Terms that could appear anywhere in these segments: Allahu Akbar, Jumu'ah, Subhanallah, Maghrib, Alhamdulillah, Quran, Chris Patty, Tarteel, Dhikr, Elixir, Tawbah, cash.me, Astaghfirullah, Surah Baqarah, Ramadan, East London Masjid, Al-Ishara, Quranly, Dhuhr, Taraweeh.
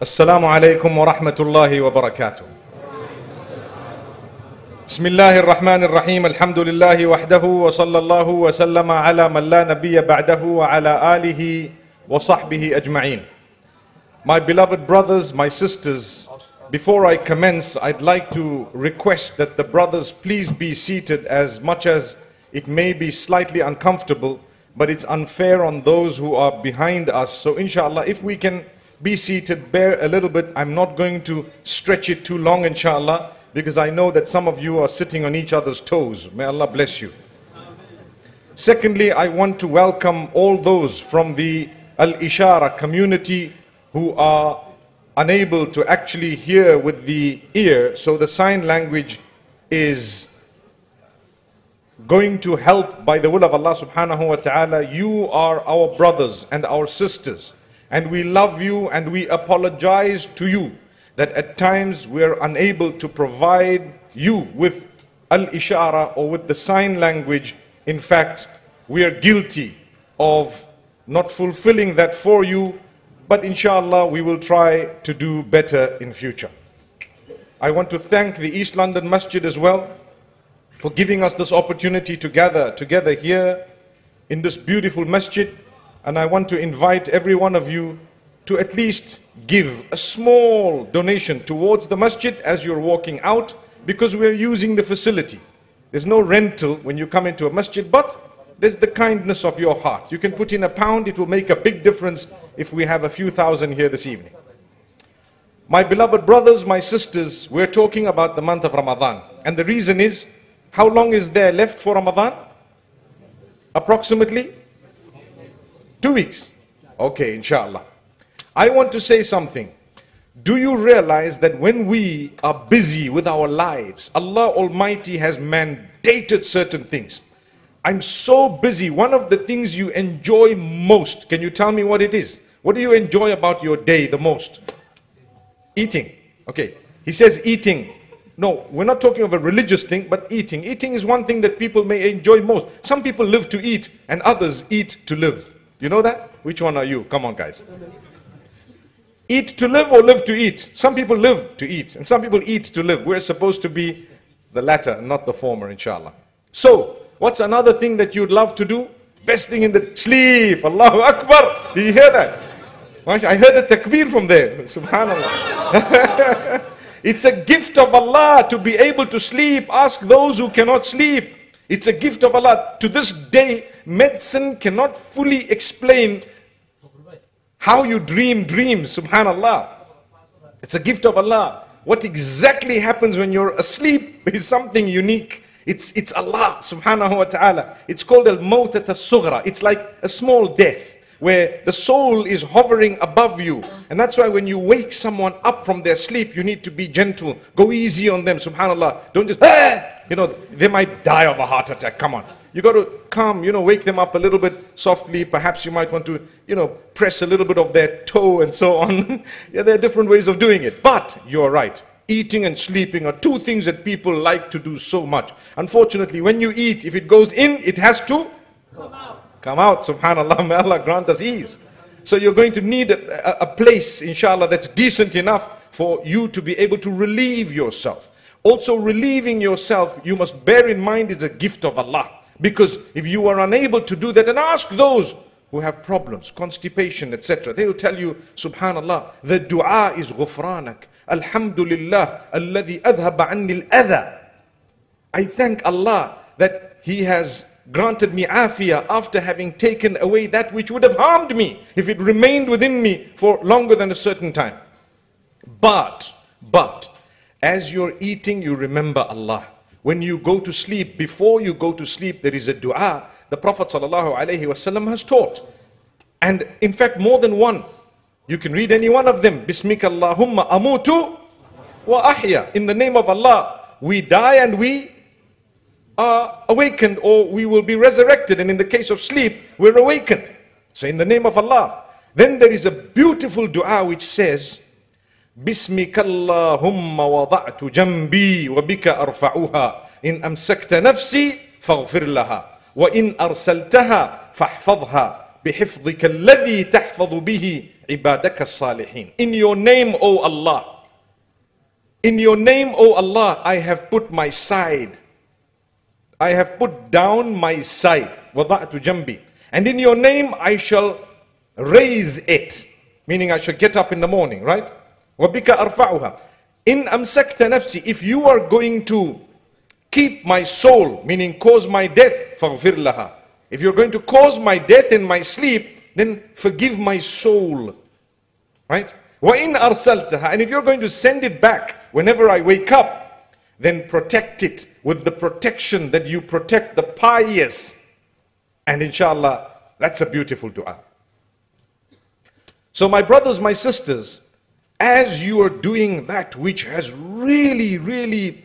Assalamu alaikum wa rahmatullahi wa barakatuh. Bismillahir Rahmanir Rahim. Alhamdulillahi wahdahu wa sallallahu wa sallama ala man la nabiyya ba'dahu wa ala alihi wa sahbihi ajma'in. My beloved brothers, my sisters, before I commence, I'd like to request that the brothers please be seated, as much as it may be slightly uncomfortable, but it's unfair on those who are behind us. So inshallah, if we can be seated, bear a little bit. I'm not going to stretch it too long, inshallah, because I know that some of you are sitting on each other's toes. May Allah bless you. Amen. Secondly, I want to welcome all those from the Al-Ishara community who are unable to actually hear with the ear. So the sign language is going to help. By the will of Allah subhanahu wa ta'ala, you are our brothers and our sisters. And we love you, and we apologize to you that at times we are unable to provide you with Al-Ishara or with the sign language. In fact, we are guilty of not fulfilling that for you, but inshallah we will try to do better in future. I want to thank the East London Masjid as well for giving us this opportunity to gather together here in this beautiful masjid. And I want to invite every one of you to at least give a small donation towards the masjid as you're walking out, because we're using the facility. There's no rental when you come into a masjid, but there's the kindness of your heart. You can put in £1, it will make a big difference if we have a few thousand here this evening. My beloved brothers, my sisters, we're talking about the month of Ramadan. And the reason is, how long is there left for Ramadan? Approximately? 2 weeks. Okay, inshallah. I want to say something. Do you realize that when we are busy with our lives, Allah Almighty has mandated certain things? I'm so busy. One of the things you enjoy most, can you tell me what it is? What do you enjoy about your day the most? Eating. Okay. He says eating. No, we're not talking of a religious thing, but eating. Eating is one thing that people may enjoy most. Some people live to eat, and others eat to live. You know that? Which one are you? Come on, guys. Eat to live or live to eat? Some people live to eat, and some people eat to live. We're supposed to be the latter, not the former, inshallah. So, what's another thing that you'd love to do? Best thing in the sleep. Allahu Akbar. Do you hear that? I heard a takbir from there. Subhanallah. It's a gift of Allah to be able to sleep. Ask those who cannot sleep. It's a gift of Allah. To this day, medicine cannot fully explain how you dream dreams, subhanallah. It's a gift of Allah. What exactly happens when you're asleep is something unique. It's Allah subhanahu wa ta'ala. It's called al-mawtat as-sughra. It's like a small death, where the soul is hovering above you. And that's why when you wake someone up from their sleep, you need to be gentle. Go easy on them, subhanallah. Don't just, you know, they might die of a heart attack, come on. You got to calm, you know, wake them up a little bit softly. Perhaps you might want to, you know, press a little bit of their toe and so on. Yeah, there are different ways of doing it. But you're right. Eating and sleeping are two things that people like to do so much. Unfortunately, when you eat, if it goes in, it has to come out. Come out, subhanallah, may Allah grant us ease. So you're going to need a place, inshallah, that's decent enough for you to be able to relieve yourself. Also, relieving yourself, you must bear in mind, is a gift of Allah. Because if you are unable to do that, and ask those who have problems, constipation, etc., they will tell you, subhanallah, the dua is ghufranak, alhamdulillah, alladhi adhaba anni al-adha. I thank Allah that He has granted me afiyah after having taken away that which would have harmed me if it remained within me for longer than a certain time. But, as you're eating, you remember Allah. When you go to sleep, before you go to sleep, there is a dua the Prophet ﷺ has taught. And in fact, more than one. You can read any one of them. Bismika Allahumma amutu wa ahya. In the name of Allah, we die and we are awakened, or we will be resurrected, and in the case of sleep we're awakened. So in the name of Allah. Then there is a beautiful dua which says, Bismika Allahumma wada'tu jambi wa bika arfa'uha in amsakta nafsi faghfir laha wa in arsaltaha fahfadha bihifdhika alladhi tahfadhu bihi ibadaka salihin. In your name, O Allah. In your name, O Allah, I have put my side. I have put down my side. Wada'tu jambi. And in your name, I shall raise it. Meaning I shall get up in the morning, right? Wabika arfa'uha. In amsakta nafsi, if you are going to keep my soul, meaning cause my death, faghfir laha. If you're going to cause my death in my sleep, then forgive my soul. Right? وَإِنْ أَرْسَلْتَهَا. And if you're going to send it back whenever I wake up, then protect it with the protection that you protect the pious. And inshallah, that's a beautiful dua. So my brothers, my sisters, as you are doing that which has really, really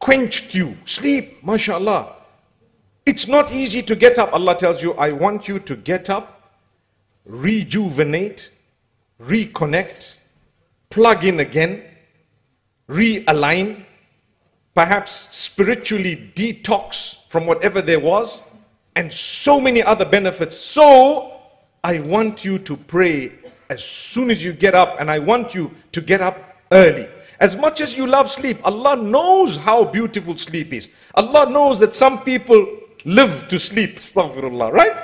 quenched you, sleep, mashallah. It's not easy to get up. Allah tells you, I want you to get up, rejuvenate, reconnect, plug in again, realign, perhaps spiritually detox from whatever there was, and so many other benefits. So I want you to pray as soon as you get up, and I want you to get up early. As much as you love sleep, Allah knows how beautiful sleep is. Allah knows that some people live to sleep, astaghfirullah, right?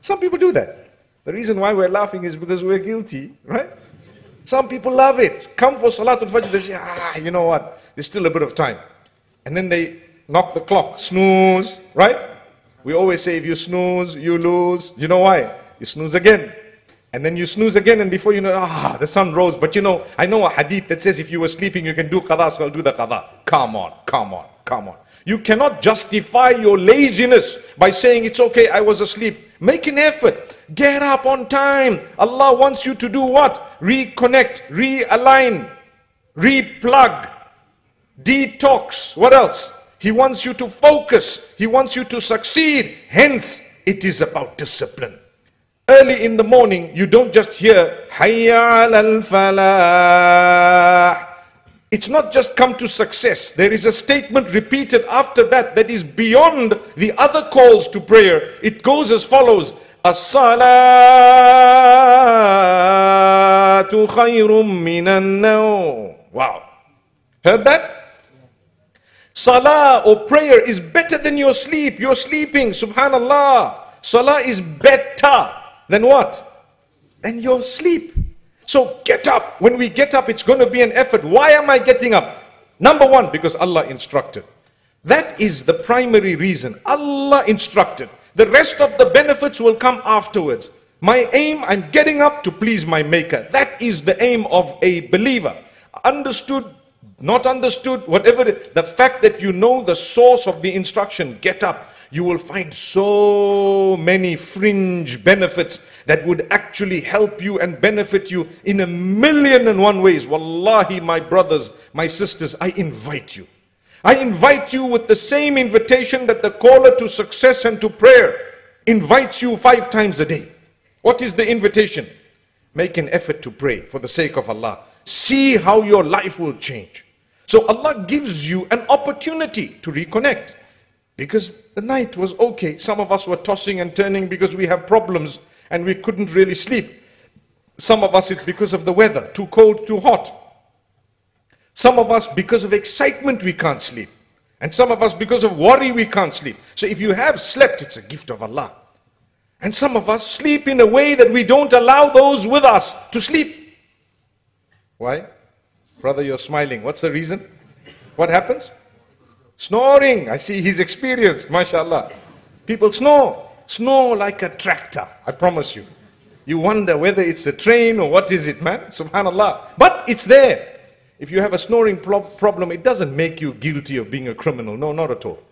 Some people do that. The reason why we're laughing is because we're guilty, right? Some people love it. Come for Salatul Fajr, they say, you know what, there's still a bit of time. And then they knock the clock, snooze, right? We always say if you snooze, you lose. You know why? You snooze again. And then you snooze again, and before you know, the sun rose. But you know, I know a hadith that says if you were sleeping, you can do qada, so I'll do the qada. Come on, come on, come on. You cannot justify your laziness by saying, it's okay, I was asleep. Make an effort. Get up on time. Allah wants you to do what? Reconnect, realign, replug, detox. What else? He wants you to focus. He wants you to succeed. Hence, it is about discipline. Early in the morning, you don't just hear, Hayya alal falah. It's not just come to success. There is a statement repeated after that that is beyond the other calls to prayer. It goes as follows. As-salatu khayrun minan nawm. Wow. Heard that? Salah or prayer is better than your sleep. You're sleeping. Subhanallah. Salah is better than what? Than your sleep. So get up. When we get up, it's going to be an effort. Why am I getting up? Number one, because Allah instructed. That is the primary reason. Allah instructed. The rest of the benefits will come afterwards. My aim, I'm getting up to please my maker. That is the aim of a believer. Understood, not understood, whatever. The fact that you know the source of the instruction, get up. You will find so many fringe benefits that would actually help you and benefit you in a million and one ways. Wallahi, my brothers, my sisters, I invite you. I invite you with the same invitation that the caller to success and to prayer invites you 5 times a day. What is the invitation? Make an effort to pray for the sake of Allah. See how your life will change. So Allah gives you an opportunity to reconnect. Because the night was okay. Some of us were tossing and turning because we have problems and we couldn't really sleep. Some of us, it's because of the weather, too cold, too hot. Some of us, because of excitement, we can't sleep. And some of us, because of worry, we can't sleep. So if you have slept, it's a gift of Allah. And some of us sleep in a way that we don't allow those with us to sleep. Why? Brother, you're smiling. What's the reason? What happens? Snoring. I see he's experienced, mashallah. People snore. Snore like a tractor, I promise you. You wonder whether it's a train or what is it, man? Subhanallah. But it's there. If you have a snoring problem, it doesn't make you guilty of being a criminal. No, not at all.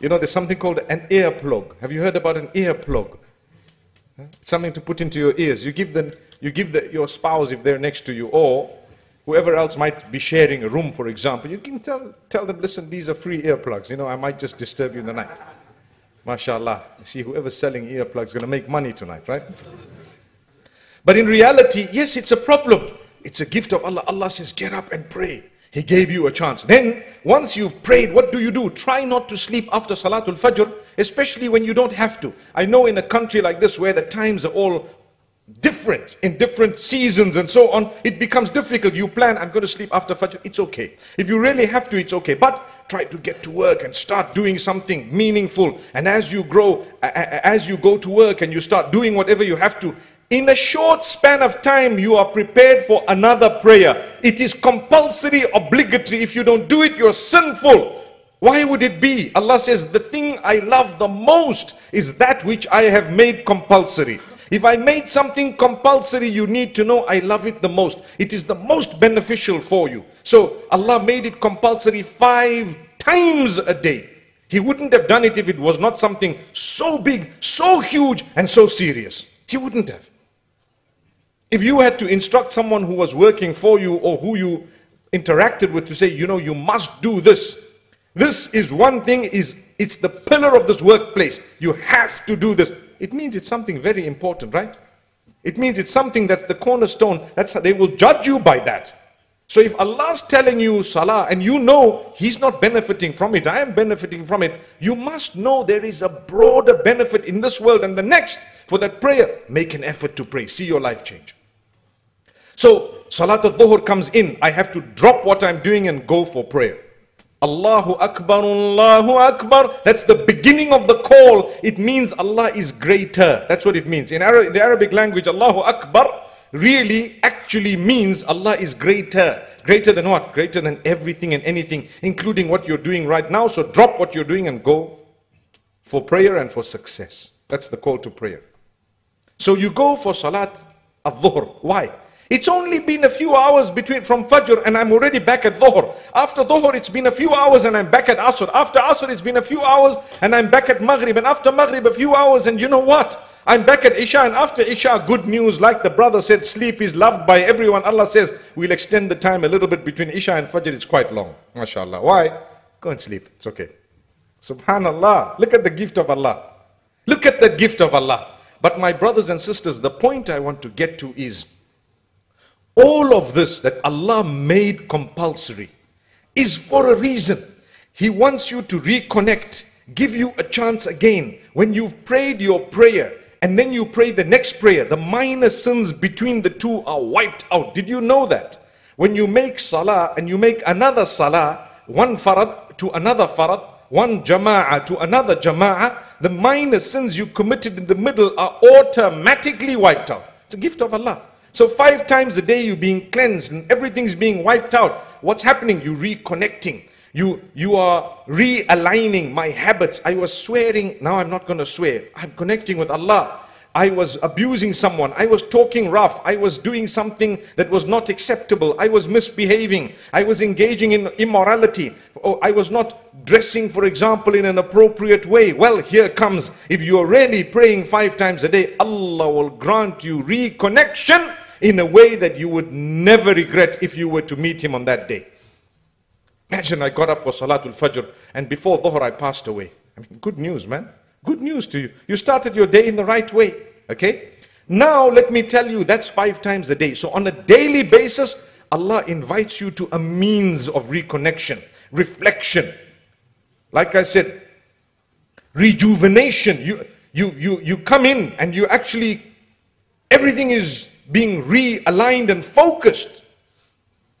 You know, there's something called an earplug. Have you heard about an earplug? It's something to put into your ears. You give your spouse, if they're next to you, or whoever else might be sharing a room, for example, you can tell them, listen, these are free earplugs. You know, I might just disturb you in the night. MashaAllah. You see, whoever's selling earplugs is going to make money tonight, right? But in reality, yes, it's a problem. It's a gift of Allah. Allah says, get up and pray. He gave you a chance. Then, once you've prayed, what do? Try not to sleep after Salatul Fajr, especially when you don't have to. I know in a country like this where the times are all different in different seasons and so on, it becomes difficult. You plan, I'm going to sleep after Fajr, it's okay. If you really have to, it's okay. But try to get to work and start doing something meaningful. And as you grow, as you go to work and you start doing whatever you have to, in a short span of time, you are prepared for another prayer. It is compulsory, obligatory. If you don't do it, you're sinful. Why would it be? Allah says, the thing I love the most is that which I have made compulsory. If I made something compulsory, you need to know I love it the most. It is the most beneficial for you. So Allah made it compulsory 5 times a day. He wouldn't have done it if it was not something so big, so huge, and so serious. He wouldn't have. If you had to instruct someone who was working for you or who you interacted with to say, you know, you must do this. This is one thing, it's the pillar of this workplace. You have to do this. It means it's something very important, right? It means it's something that's the cornerstone. That's how they will judge you by that. So if Allah's telling you salah and you know He's not benefiting from it, I am benefiting from it, you must know there is a broader benefit in this world and the next for that prayer. Make an effort to pray. See your life change. So salat al-dhuhr comes in. I have to drop what I'm doing and go for prayer. Allahu Akbar, Allahu Akbar. That's the beginning of the call. It means Allah is greater. That's what it means. In the Arabic language, Allahu Akbar really actually means Allah is greater. Greater than what? Greater than everything and anything, including what you're doing right now. So drop what you're doing and go for prayer and for success. That's the call to prayer. So you go for Salat al-Dhuhr. Why? It's only been a few hours from Fajr and I'm already back at Dhuhr. After Dhuhr, it's been a few hours and I'm back at Asr. After Asr, it's been a few hours and I'm back at Maghrib. And after Maghrib, a few hours and you know what? I'm back at Isha. And after Isha, good news. Like the brother said, sleep is loved by everyone. Allah says, we'll extend the time a little bit between Isha and Fajr. It's quite long. MashaAllah. Why? Go and sleep. It's okay. SubhanAllah. Look at the gift of Allah. Look at the gift of Allah. But my brothers and sisters, the point I want to get to is, all of this that Allah made compulsory is for a reason. He wants you to reconnect, give you a chance again. When you've prayed your prayer and then you pray the next prayer, the minor sins between the two are wiped out. Did you know that? When you make salah and you make another salah, one farad to another farad, one jama'ah to another jama'ah, the minor sins you committed in the middle are automatically wiped out. It's a gift of Allah. So 5 times a day you're being cleansed and everything's being wiped out. What's happening? You're reconnecting. You are realigning my habits. I was swearing. Now I'm not going to swear. I'm connecting with Allah. I was abusing someone. I was talking rough. I was doing something that was not acceptable. I was misbehaving. I was engaging in immorality. Or I was not dressing, for example, in an appropriate way. Well, here comes. If you are really praying 5 times a day, Allah will grant you reconnection in a way that you would never regret if you were to meet Him on that day. Imagine I got up for Salatul Fajr and before Dhuhr I passed away. I mean, good news, man. Good news to you. You started your day in the right way. Okay? Now, let me tell you, that's 5 times a day. So, on a daily basis, Allah invites you to a means of reconnection, reflection. Like I said, rejuvenation. You come in and you actually, everything is being realigned and focused.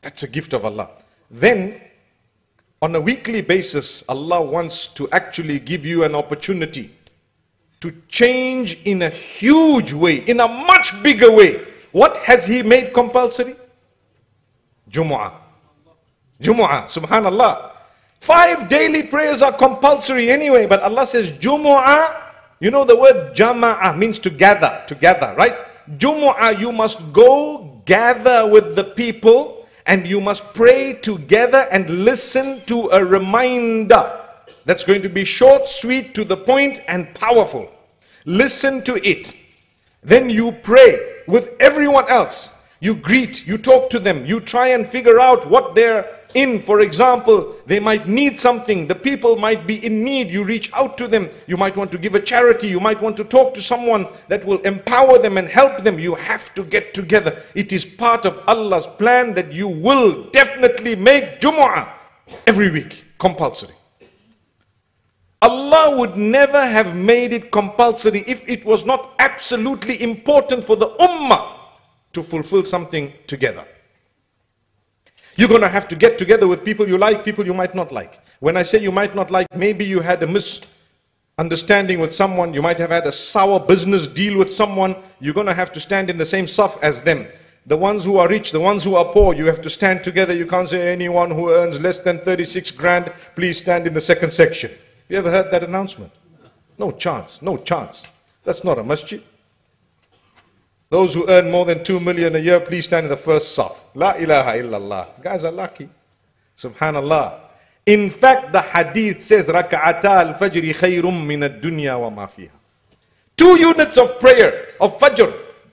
That's a gift of Allah. Then, on a weekly basis, Allah wants to actually give you an opportunity to change in a huge way, in a much bigger way. What has He made compulsory? Jumu'ah. Jumu'ah, subhanAllah. 5 daily prayers are compulsory anyway, but Allah says Jumu'ah, you know the word jama'ah means to gather, right? Jumu'ah, you must go gather with the people. And you must pray together and listen to a reminder that's going to be short, sweet, to the point, and powerful. Listen to it. Then you pray with everyone else. You greet, you talk to them, you try and figure out what they're in. For example, they might need something. The people might be in need. You reach out to them. You might want to give a charity. You might want to talk to someone that will empower them and help them. You have to get together. It is part of Allah's plan that you will definitely make Jumu'ah every week compulsory. Allah would never have made it compulsory if it was not absolutely important for the ummah to fulfill something together. You're going to have to get together with people you like, people you might not like. When I say you might not like, maybe you had a misunderstanding with someone, you might have had a sour business deal with someone, you're going to have to stand in the same saf as them. The ones who are rich, the ones who are poor, you have to stand together. You can't say anyone who earns less than 36 grand, please stand in the second section. You ever heard that announcement? No chance, no chance. That's not a masjid. Those who earn more than 2 million a year, please stand in the first saf. La ilaha illallah. Guys are lucky. Subhanallah. In fact, the hadith says, Raka'ata al-fajri khayrum min ad-dunya wa ma fiha. 2 units of prayer, of fajr,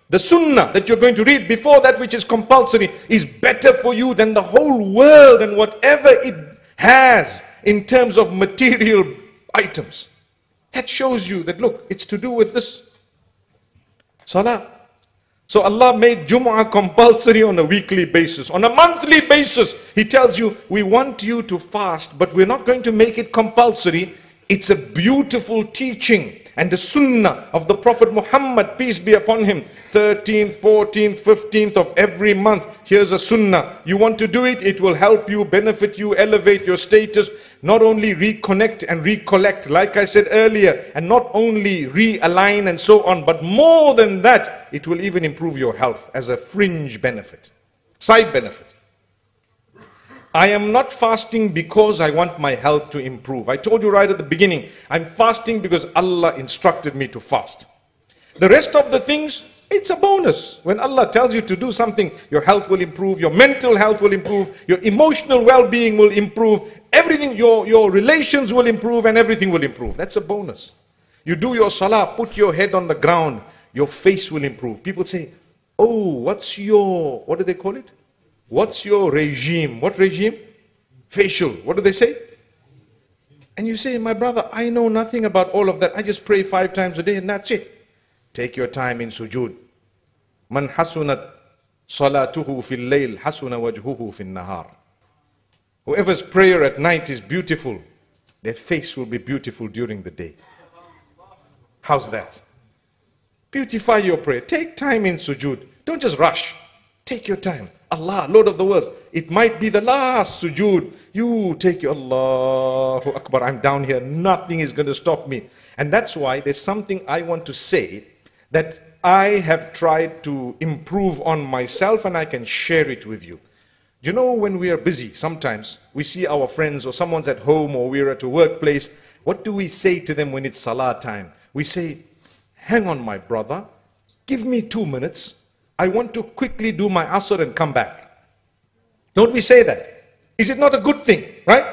the sunnah that you're going to read before that which is compulsory, is better for you than the whole world and whatever it has in terms of material items. That shows you that, look, it's to do with this salah. So Allah made Jum'ah compulsory on a weekly basis. On a monthly basis, He tells you, we want you to fast, but we're not going to make it compulsory. It's a beautiful teaching. And the sunnah of the Prophet Muhammad, peace be upon him, 13th, 14th, 15th of every month. Here's a sunnah. You want to do it, it will help you, benefit you, elevate your status. Not only reconnect and recollect, like I said earlier, and not only realign and so on, but more than that, it will even improve your health as a fringe benefit, side benefit. I am not fasting because I want my health to improve. I told you right at the beginning, I'm fasting because Allah instructed me to fast. The rest of the things, it's a bonus. When Allah tells you to do something, your health will improve, your mental health will improve, your emotional well-being will improve, everything, your relations will improve, and everything will improve. That's a bonus. You do your salah, put your head on the ground, your face will improve. People say, oh, what's your, what do they call it? What's your regime? What regime? Facial. What do they say? And you say, my brother, I know nothing about all of that. I just pray 5 times a day and that's it. Take your time in sujood. Man hasunat salatuhu fil layl hasuna wajhuhu fil nahar. Whoever's prayer at night is beautiful, their face will be beautiful during the day. How's that? Beautify your prayer. Take time in sujood. Don't just rush. Take your time. Allah, Lord of the world, it might be the last sujood. You take your Allahu Akbar, I'm down here, nothing is going to stop me. And that's why there's something I want to say that I have tried to improve on myself and I can share it with you. You know, when we are busy, sometimes we see our friends or someone's at home or we're at a workplace. What do we say to them when it's salah time? We say, hang on my brother, give me 2 minutes. I want to quickly do my asr and come back. Don't we say that? Is it not a good thing, right?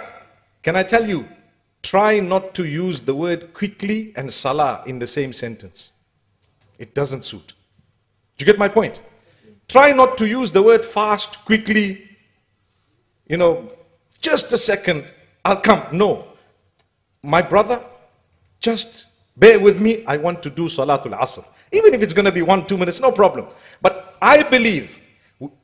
Can I tell you, try not to use the word quickly and salah in the same sentence. It doesn't suit. Do you get my point? Try not to use the word fast, quickly, you know, just a second, I'll come. No. My brother, just bear with me, I want to do salatul asr. Even if it's going to be 1-2 minutes, no problem. But I believe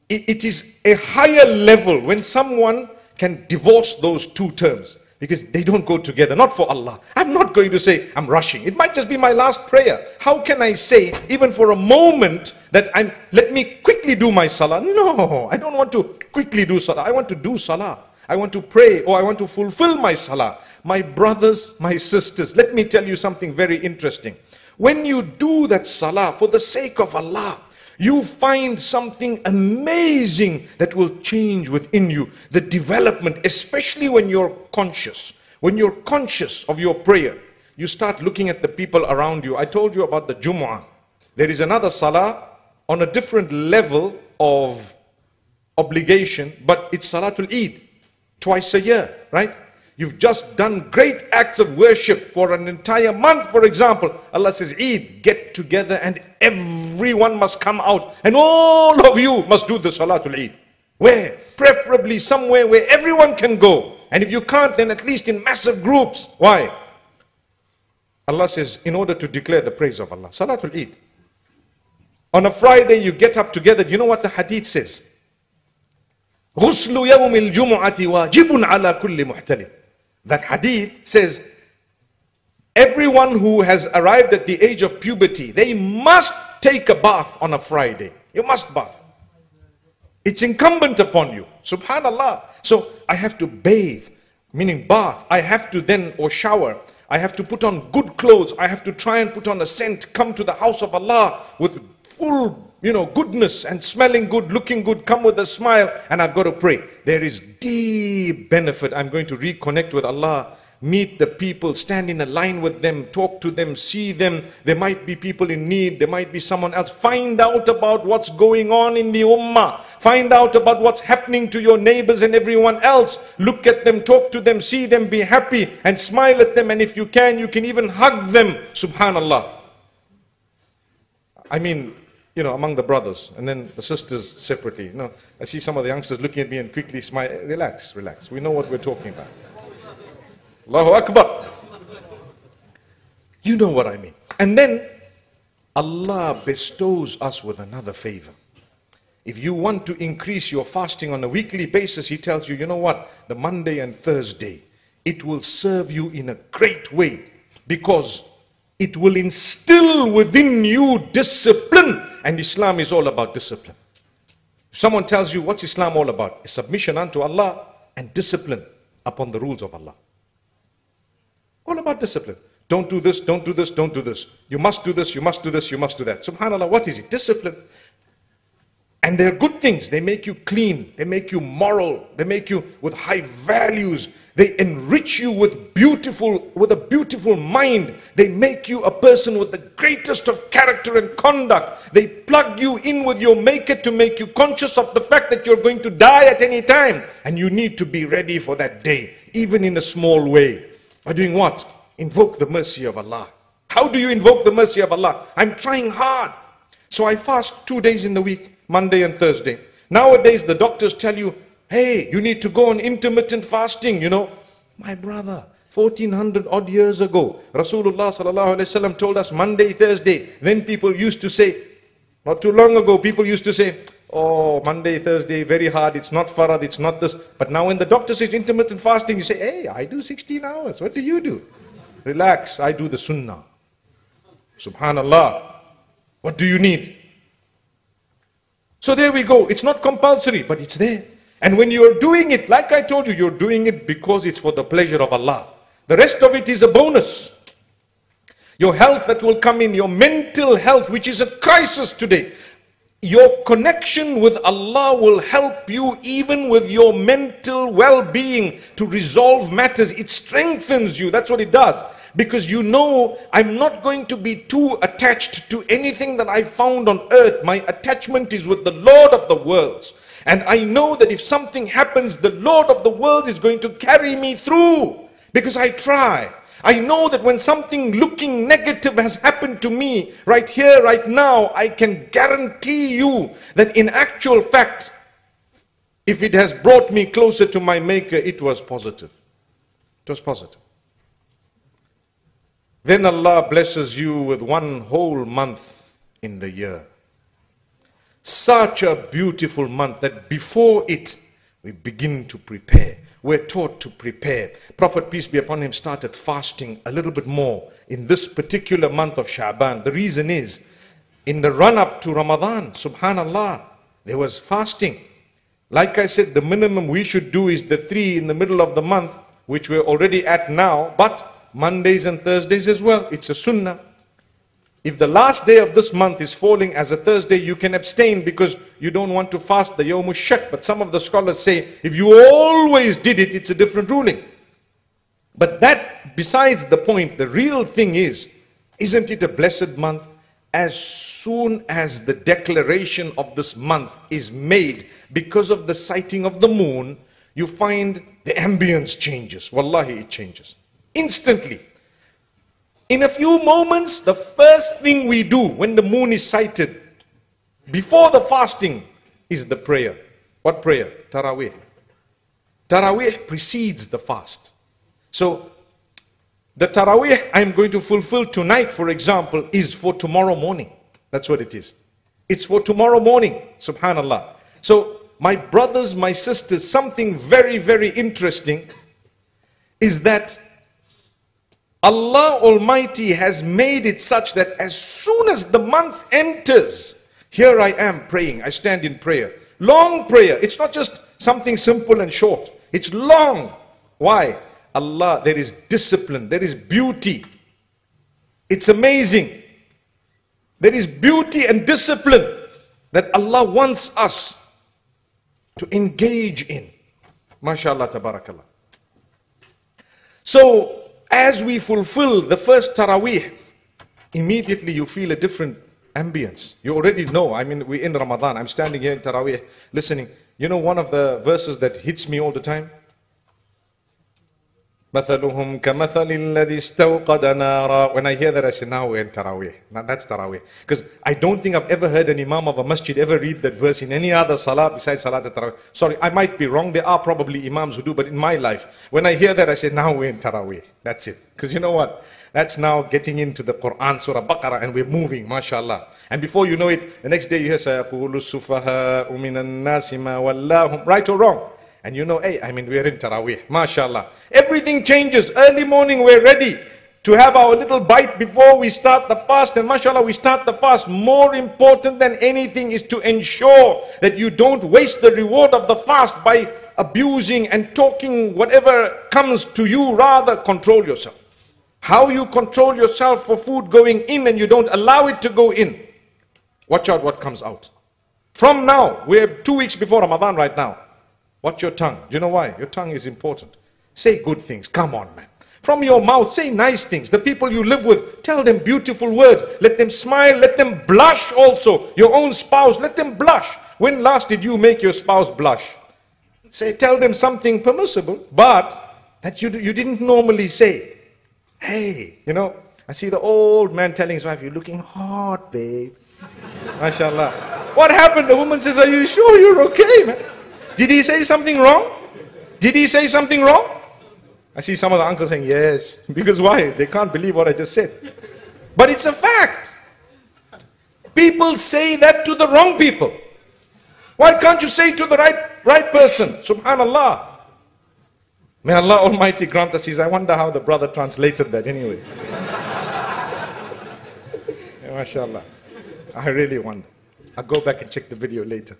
it is a higher level when someone can divorce those 2 terms because they don't go together, not for Allah. I'm not going to say I'm rushing. It might just be my last prayer. How can I say even for a moment that I'm, let me quickly do my salah? No, I don't want to quickly do salah. I want to do salah. I want to pray or I want to fulfill my salah. My brothers, my sisters, let me tell you something very interesting. When you do that salah for the sake of Allah, you find something amazing that will change within you. The development, especially when you're conscious of your prayer, you start looking at the people around you. I told you about the Jumu'ah. There is another salah on a different level of obligation, but it's Salatul Eid, twice a year, right? You've just done great acts of worship for an entire month, for example. Allah says, Eid, get together and everyone must come out. And all of you must do the Salatul Eid. Where? Preferably somewhere where everyone can go. And if you can't, then at least in massive groups. Why? Allah says, in order to declare the praise of Allah. Salatul Eid. On a Friday, you get up together. You know what the hadith says? Ghuslu yawmil jumu'ati wajibun ala kulli muhtalim. That hadith says, Everyone who has arrived at the age of puberty, they must take a bath on a Friday. You must bath. It's incumbent upon you. Subhanallah. So I have to bathe, meaning bath. I have to then, or shower. I have to put on good clothes. I have to try and put on a scent. Come to the house of Allah with full, goodness and smelling good, looking good. Come with a smile, and I've got to pray. There is deep benefit. I'm going to reconnect with Allah. Meet the people, stand in a line with them, talk to them, see them. There might be people in need, there might be someone else. Find out about what's going on in the ummah. Find out about what's happening to your neighbors and everyone else. Look at them, talk to them, see them, be happy and smile at them. And if you can even hug them. Subhanallah. I mean, among the brothers and then the sisters separately. I see some of the youngsters looking at me and quickly smile. Relax, relax. We know what we're talking about. Allahu Akbar. You know what I mean. And then Allah bestows us with another favor. If you want to increase your fasting on a weekly basis, He tells you, the Monday and Thursday, it will serve you in a great way because it will instill within you discipline. And Islam is all about discipline. If someone tells you, what's Islam all about? It's submission unto Allah and discipline upon the rules of Allah. All about discipline. Don't do this, don't do this, don't do this. You must do this, you must do this, you must do that. Subhanallah, what is it? Discipline. And they're good things. They make you clean. They make you moral. They make you with high values. They enrich you with a beautiful mind. They make you a person with the greatest of character and conduct. They plug you in with your maker to make you conscious of the fact that you're going to die at any time. And you need to be ready for that day, even in a small way. By doing what? Invoke the mercy of Allah. How do you invoke the mercy of Allah? I'm trying hard. So I fast 2 days in the week, Monday and Thursday. Nowadays the doctors tell you, hey, you need to go on intermittent fasting, My brother, 1400 odd years ago, Rasulullah sallallahu alaihi wasallam told us Monday, Thursday. Then people used to say, not too long ago, people used to say, oh, Monday, Thursday, very hard. It's not farad, it's not this. But now when the doctor says intermittent fasting, you say, hey, I do 16 hours. What do you do? Relax, I do the sunnah. Subhanallah. What do you need? So there we go. It's not compulsory, but it's there. And when you're doing it, like I told you, you're doing it because it's for the pleasure of Allah. The rest of it is a bonus. Your health that will come in, your mental health, which is a crisis today. Your connection with Allah will help you even with your mental well-being to resolve matters. It strengthens you. That's what it does. Because I'm not going to be too attached to anything that I found on earth. My attachment is with the Lord of the worlds. And I know that if something happens, the Lord of the worlds is going to carry me through. Because I try. I know that when something looking negative has happened to me, right here, right now, I can guarantee you that in actual fact, if it has brought me closer to my maker, it was positive. It was positive. Then Allah blesses you with one whole month in the year. Such a beautiful month that before it, we begin to prepare. We're taught to prepare. Prophet, peace be upon him, started fasting a little bit more in this particular month of Sha'ban. The reason is, in the run-up to Ramadan, subhanallah, there was fasting. Like I said, the minimum we should do is the 3 in the middle of the month, which we're already at now, but Mondays and Thursdays as well. It's a sunnah. If the last day of this month is falling as a Thursday, you can abstain because you don't want to fast the Yawm Shak. But some of the scholars say, if you always did it, it's a different ruling. But that, besides the point, the real thing is, isn't it a blessed month? As soon as the declaration of this month is made, because of the sighting of the moon, you find the ambience changes. Wallahi, it changes. Instantly. In a few moments, the first thing we do when the moon is sighted, before the fasting, is the prayer. What prayer? Taraweeh. Taraweeh precedes the fast. So, the Taraweeh I'm going to fulfill tonight, for example, is for tomorrow morning. That's what it is. It's for tomorrow morning, subhanallah. So, my brothers, my sisters, something very, very interesting is that Allah Almighty has made it such that as soon as the month enters, here I am praying. I stand in prayer. Long prayer. It's not just something simple and short. It's long. Why? Allah, there is discipline. There is beauty. It's amazing. There is beauty and discipline that Allah wants us to engage in. MashaAllah, tabarakallah. So, as we fulfill the first Taraweeh, immediately you feel a different ambience. You already know, I mean, we're in Ramadan. I'm standing here in Taraweeh, listening. You know one of the verses that hits me all the time? مَثَلُهُمْ كَمَثَلِ الَّذِي اسْتَوْقَدَ نَارًا. When I hear that, I say, now we're in Taraweeh. Now that's Taraweeh. Because I don't think I've ever heard an imam of a masjid ever read that verse in any other salah besides Salat al-Taraweeh. Sorry, I might be wrong. There are probably imams who do, but in my life, when I hear that, I say, now we're in Taraweeh. That's it. Because you know what? That's now getting into the Quran, Surah Baqarah, and we're moving, mashallah. And before you know it, the next day you hear, سَيَقُولُ السُّفَهَاءُ مِنَ النَّاسِ مَا وَلَّاهُم. Right or wrong? And you know, hey, I mean, we're in Taraweeh, mashallah. Everything changes. Early morning, we're ready to have our little bite before we start the fast. And mashallah, we start the fast. More important than anything is to ensure that you don't waste the reward of the fast by abusing and talking whatever comes to you. Rather, control yourself. How you control yourself for food going in and you don't allow it to go in. Watch out what comes out. From now, we're 2 weeks before Ramadan right now. Watch your tongue. Do you know why? Your tongue is important. Say good things. Come on, man. From your mouth, say nice things. The people you live with, tell them beautiful words. Let them smile. Let them blush also. Your own spouse, let them blush. When last did you make your spouse blush? Say, tell them something permissible, but that you didn't normally say. Hey, you know, I see the old man telling his wife, you're looking hot, babe. MashaAllah. What happened? The woman says, are you sure you're okay, man? Did he say something wrong? Did he say something wrong? I see some of the uncles saying, yes. Because why? They can't believe what I just said. But it's a fact. People say that to the wrong people. Why can't you say to the right person? Subhanallah. May Allah Almighty grant us ease. I wonder how the brother translated that anyway. Yeah, mashallah. I really wonder. I'll go back and check the video later.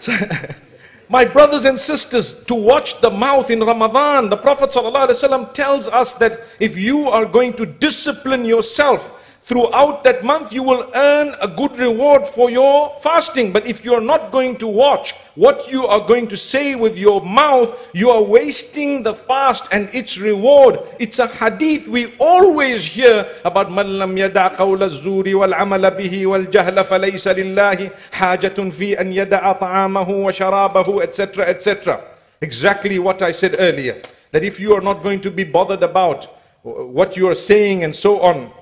So, my brothers and sisters, to watch the mouth in Ramadan, the Prophet ﷺ tells us that if you are going to discipline yourself throughout that month, you will earn a good reward for your fasting. But if you are not going to watch what you are going to say with your mouth, you are wasting the fast and its reward. It's a hadith we always hear about man lam yada qawl az-zuri wal amala bihi wal jahla falaysa lillahi hajatun fi an yada'a ta'amahu wa sharabahu, etc., etc. Exactly what I said earlier, that if you are not going to be bothered about what you are saying and so on,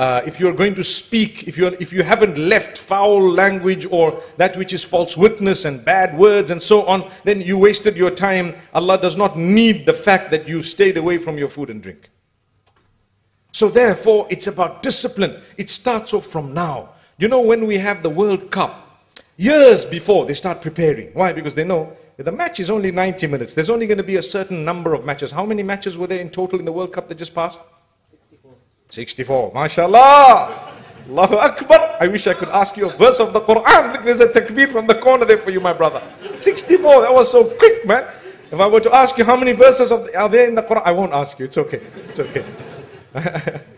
if you're going to speak, if you haven't left foul language or that which is false witness and bad words and so on, then you wasted your time. Allah does not need the fact that you stayed away from your food and drink. So therefore, it's about discipline. It starts off from now. You know, when we have the World Cup, years before they start preparing. Why? Because they know the match is only 90 minutes. There's only going to be a certain number of matches. How many matches were there in total in the World Cup that just passed? 64, mashallah. Allahu Akbar. I wish I could ask you a verse of the Quran. Look, there's a takbir from the corner there for you, my brother. 64, that was so quick, man. If I were to ask you how many verses are there in the Quran, I won't ask you. It's okay. It's okay.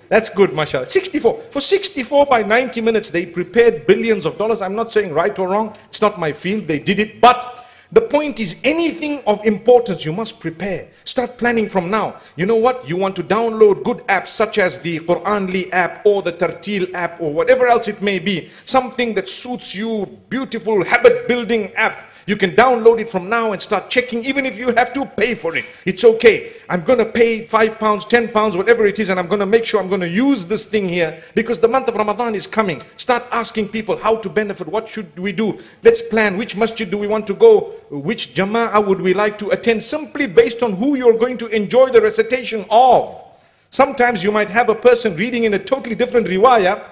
That's good, mashallah. 64. For 64 by 90 minutes, they prepared billions of dollars. I'm not saying right or wrong. It's not my field. They did it. But the point is, anything of importance, you must prepare. Start planning from now. You know what? You want to download good apps such as the Quranly app or the Tarteel app or whatever else it may be. Something that suits you, beautiful habit-building app. You can download it from now and start checking, even if you have to pay for it. It's okay. I'm going to pay £5, £10, whatever it is, and I'm going to make sure I'm going to use this thing here because the month of Ramadan is coming. Start asking people how to benefit. What should we do? Let's plan. Which masjid do we want to go? Which jama'ah would we like to attend? Simply based on who you're going to enjoy the recitation of. Sometimes you might have a person reading in a totally different riwayah,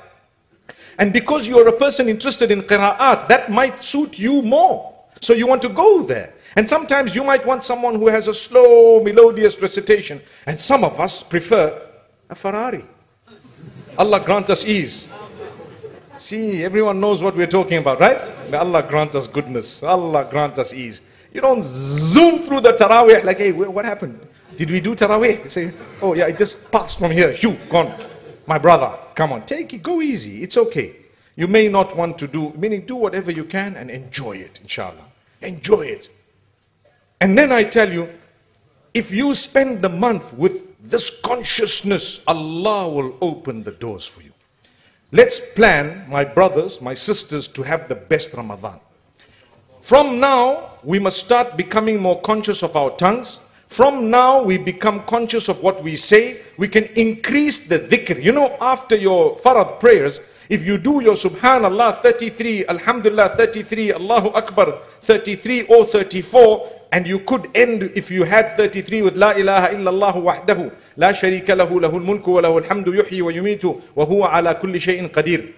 and because you're a person interested in qira'at, that might suit you more. So you want to go there. And sometimes you might want someone who has a slow, melodious recitation. And some of us prefer a Ferrari. Allah grant us ease. See, everyone knows what we're talking about, right? May Allah grant us goodness. Allah grant us ease. You don't zoom through the Taraweeh like, hey, what happened? Did we do Taraweeh? You say, oh yeah, it just passed from here. Phew, gone. My brother, come on, take it, go easy. It's okay. You may not want to do, meaning do whatever you can and enjoy it, inshallah. Enjoy it. And then I tell you, if you spend the month with this consciousness, Allah will open the doors for you. Let's plan, my brothers, my sisters, to have the best Ramadan. From now, we must start becoming more conscious of our tongues. From now, we become conscious of what we say. We can increase the dhikr. You know, after your farad prayers, if you do your subhanallah 33, alhamdulillah 33, Allahu Akbar 33 or 34, and you could end, if you had 33 with La ilaha illallah wahdahu, la sharika lahu lahul mulku wa lahul hamdu yuhyi wa yumitu wa huwa ala kulli shay'in qadir.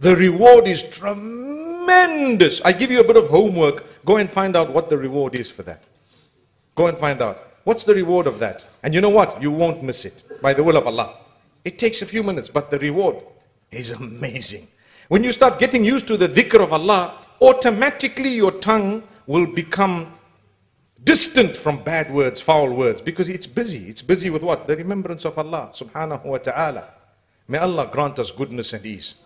The reward is tremendous. I give you a bit of homework. Go and find out what the reward is for that. Go and find out. What's the reward of that? And you know what? You won't miss it, by the will of Allah. It takes a few minutes, but the reward is amazing. When you start getting used to the dhikr of Allah, automatically your tongue will become distant from bad words, foul words, because it's busy. It's busy with what? The remembrance of Allah subhanahu wa ta'ala. May Allah grant us goodness and ease.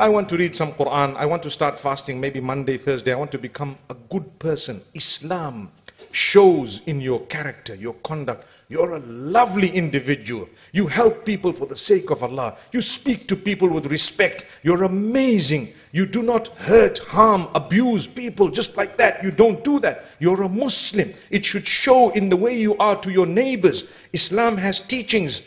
I want to read some Quran. I want to start fasting maybe Monday, Thursday. I want to become a good person. Islam shows in your character, your conduct. You're a lovely individual. You help people for the sake of Allah. You speak to people with respect. You're amazing. You do not hurt, harm, abuse people just like that. You don't do that. You're a Muslim. It should show in the way you are to your neighbors. Islam has teachings,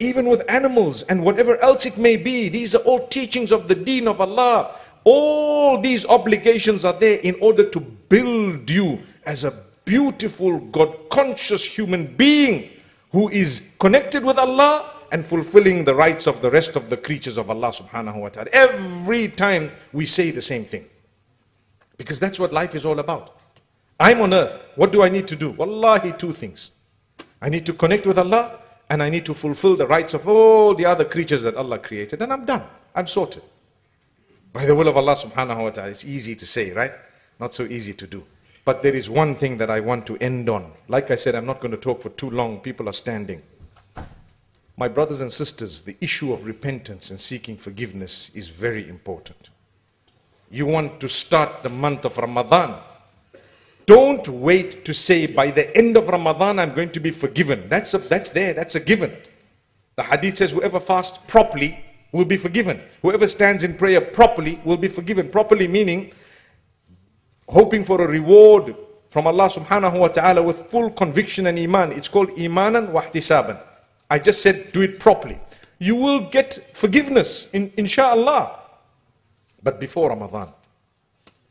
even with animals and whatever else it may be. These are all teachings of the deen of Allah. All these obligations are there in order to build you as a beautiful, God-conscious human being who is connected with Allah and fulfilling the rights of the rest of the creatures of Allah subhanahu wa ta'ala. Every time we say the same thing. Because that's what life is all about. I'm on earth. What do I need to do? Wallahi, two things. I need to connect with Allah and I need to fulfill the rights of all the other creatures that Allah created. And I'm done. I'm sorted. By the will of Allah subhanahu wa ta'ala. It's easy to say, right? Not so easy to do. But there is one thing that I want to end on. Like I said, I'm not going to talk for too long. People are standing. My brothers and sisters, the issue of repentance and seeking forgiveness is very important. You want to start the month of Ramadan. Don't wait to say, by the end of Ramadan, I'm going to be forgiven. That's a given. The hadith says, whoever fasts properly will be forgiven. Whoever stands in prayer properly will be forgiven. Properly meaning, hoping for a reward from Allah subhanahu wa ta'ala with full conviction and iman. It's called imanan wa ihtisaban. I just said do it properly. You will get forgiveness, inshallah. But before Ramadan,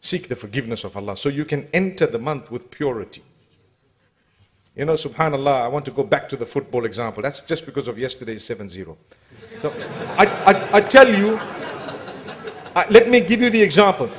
seek the forgiveness of Allah so you can enter the month with purity. You know, subhanallah, I want to go back to the football example. That's just because of yesterday's 7-0. So, I tell you, let me give you the example.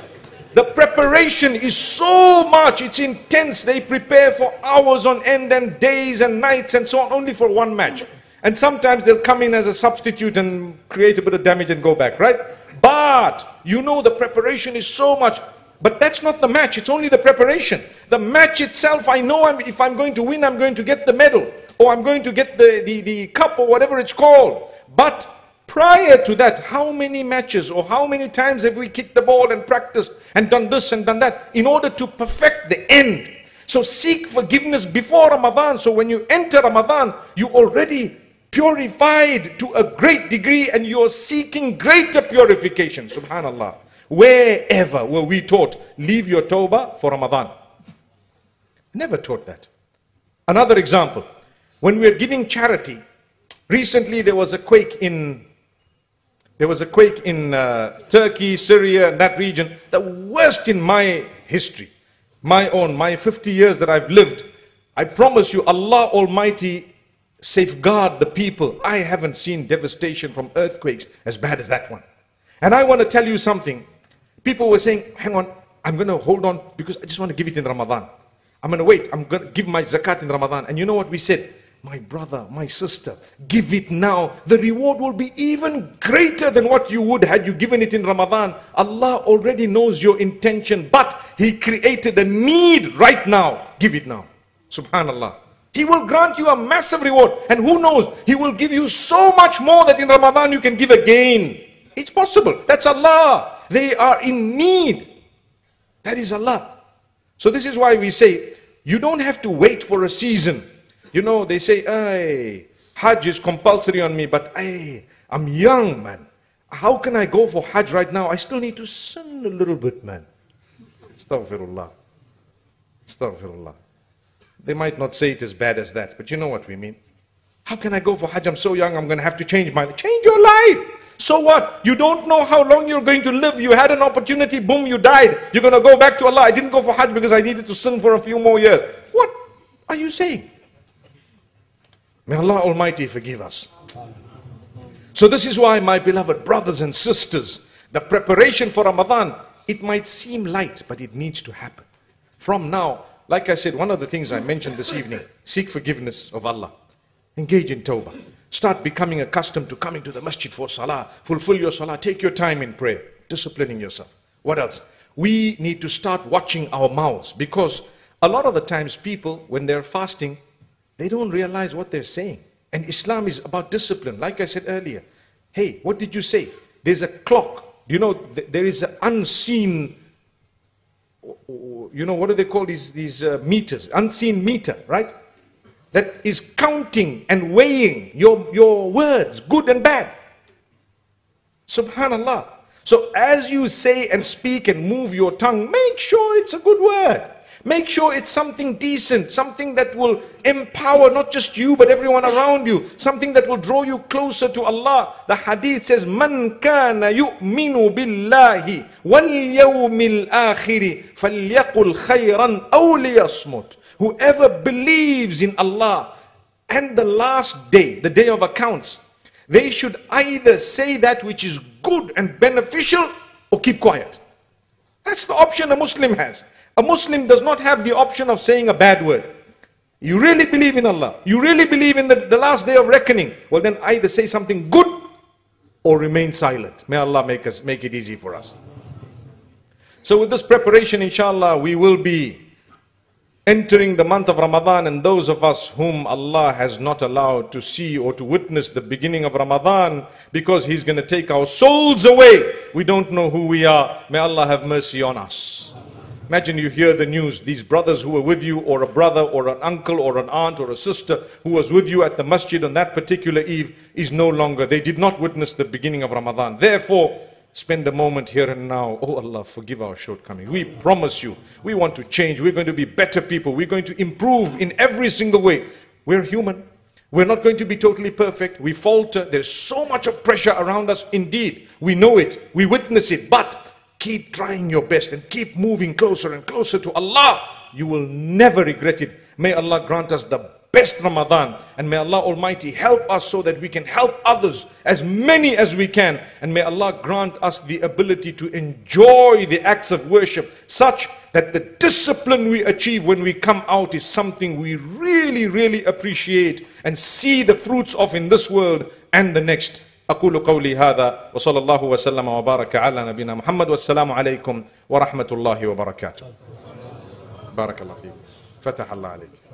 The preparation is so much, it's intense. They prepare for hours on end and days and nights and so on, only for one match. And sometimes they'll come in as a substitute and create a bit of damage and go back, right? But, you know, the preparation is so much. But that's not the match, it's only the preparation. The match itself, I know if I'm going to win, I'm going to get the medal. Or I'm going to get the cup or whatever it's called. But prior to that, how many matches or how many times have we kicked the ball and practiced and done this and done that in order to perfect the end? So seek forgiveness before Ramadan. So when you enter Ramadan, you're already purified to a great degree and you're seeking greater purification. Subhanallah. Wherever were we taught, leave your tawbah for Ramadan. Never taught that. Another example, when we're giving charity, recently there was a quake in Turkey, Syria, and that region, the worst in my history, my 50 years that I've lived. I promise you, Allah Almighty safeguard the people. I haven't seen devastation from earthquakes as bad as that one. And I want to tell you something. People were saying, hang on, I'm going to hold on because I just want to give it in Ramadan. I'm going to wait. I'm going to give my zakat in Ramadan. And you know what we said? My brother, my sister, give it now. The reward will be even greater than what you would had you given it in Ramadan. Allah already knows your intention, but He created a need right now. Give it now. Subhanallah. He will grant you a massive reward. And who knows? He will give you so much more that in Ramadan you can give again. It's possible. That's Allah. They are in need. That is Allah. So this is why we say, you don't have to wait for a season. You know, they say, hey, Hajj is compulsory on me, but hey, I'm young, man. How can I go for Hajj right now? I still need to sin a little bit, man. Astaghfirullah. Astaghfirullah. They might not say it as bad as that, but you know what we mean. How can I go for Hajj? I'm so young, I'm going to have to change my life. Change your life. So what? You don't know how long you're going to live. You had an opportunity, boom, you died. You're going to go back to Allah. I didn't go for Hajj because I needed to sin for a few more years. What are you saying? May Allah Almighty forgive us. So this is why, my beloved brothers and sisters, the preparation for Ramadan, it might seem light, but it needs to happen. From now, like I said, one of the things I mentioned this evening, seek forgiveness of Allah. Engage in tawbah. Start becoming accustomed to coming to the masjid for salah. Fulfill your salah. Take your time in prayer. Disciplining yourself. What else? We need to start watching our mouths, because a lot of the times people, when they're fasting, they don't realize what they're saying. And Islam is about discipline. Like I said earlier, hey, what did you say? There's a clock. You know, there is an unseen, you know, what do they call these meters? Unseen meter, right? That is counting and weighing your words, good and bad. Subhanallah. So as you say and speak and move your tongue, make sure it's a good word. Make sure it's something decent, something that will empower not just you but everyone around you, something that will draw you closer to Allah. The hadith says, "Man kana yu'minu billahi wal yawmil akhir falyaqul khayran aw liyasmut." Whoever believes in Allah and the last day, the day of accounts, they should either say that which is good and beneficial or keep quiet. That's the option a Muslim has. A Muslim does not have the option of saying a bad word. You really believe in Allah. You really believe in the last day of reckoning. Well, then either say something good or remain silent. May Allah make it easy for us. So with this preparation, inshallah, we will be entering the month of Ramadan. And those of us whom Allah has not allowed to see or to witness the beginning of Ramadan, because He's going to take our souls away, we don't know who we are. May Allah have mercy on us. Imagine you hear the news, these brothers who were with you, or a brother or an uncle or an aunt or a sister who was with you at the masjid on that particular eve is no longer. They did not witness the beginning of Ramadan. Therefore, spend a moment here and now. Oh Allah, forgive our shortcomings. We promise you, we want to change. We're going to be better people. We're going to improve in every single way. We're human. We're not going to be totally perfect. We falter. There's so much of pressure around us. Indeed, we know it. We witness it. But keep trying your best and keep moving closer and closer to Allah. You will never regret it. May Allah grant us the best Ramadan, and may Allah Almighty help us so that we can help others, as many as we can. And may Allah grant us the ability to enjoy the acts of worship, such that the discipline we achieve when we come out is something we really, really appreciate and see the fruits of in this world and the next. أقول قولي هذا وصلى الله وسلم وبارك على نبينا محمد والسلام عليكم ورحمة الله وبركاته. بارك الله فيك. فتح الله عليك.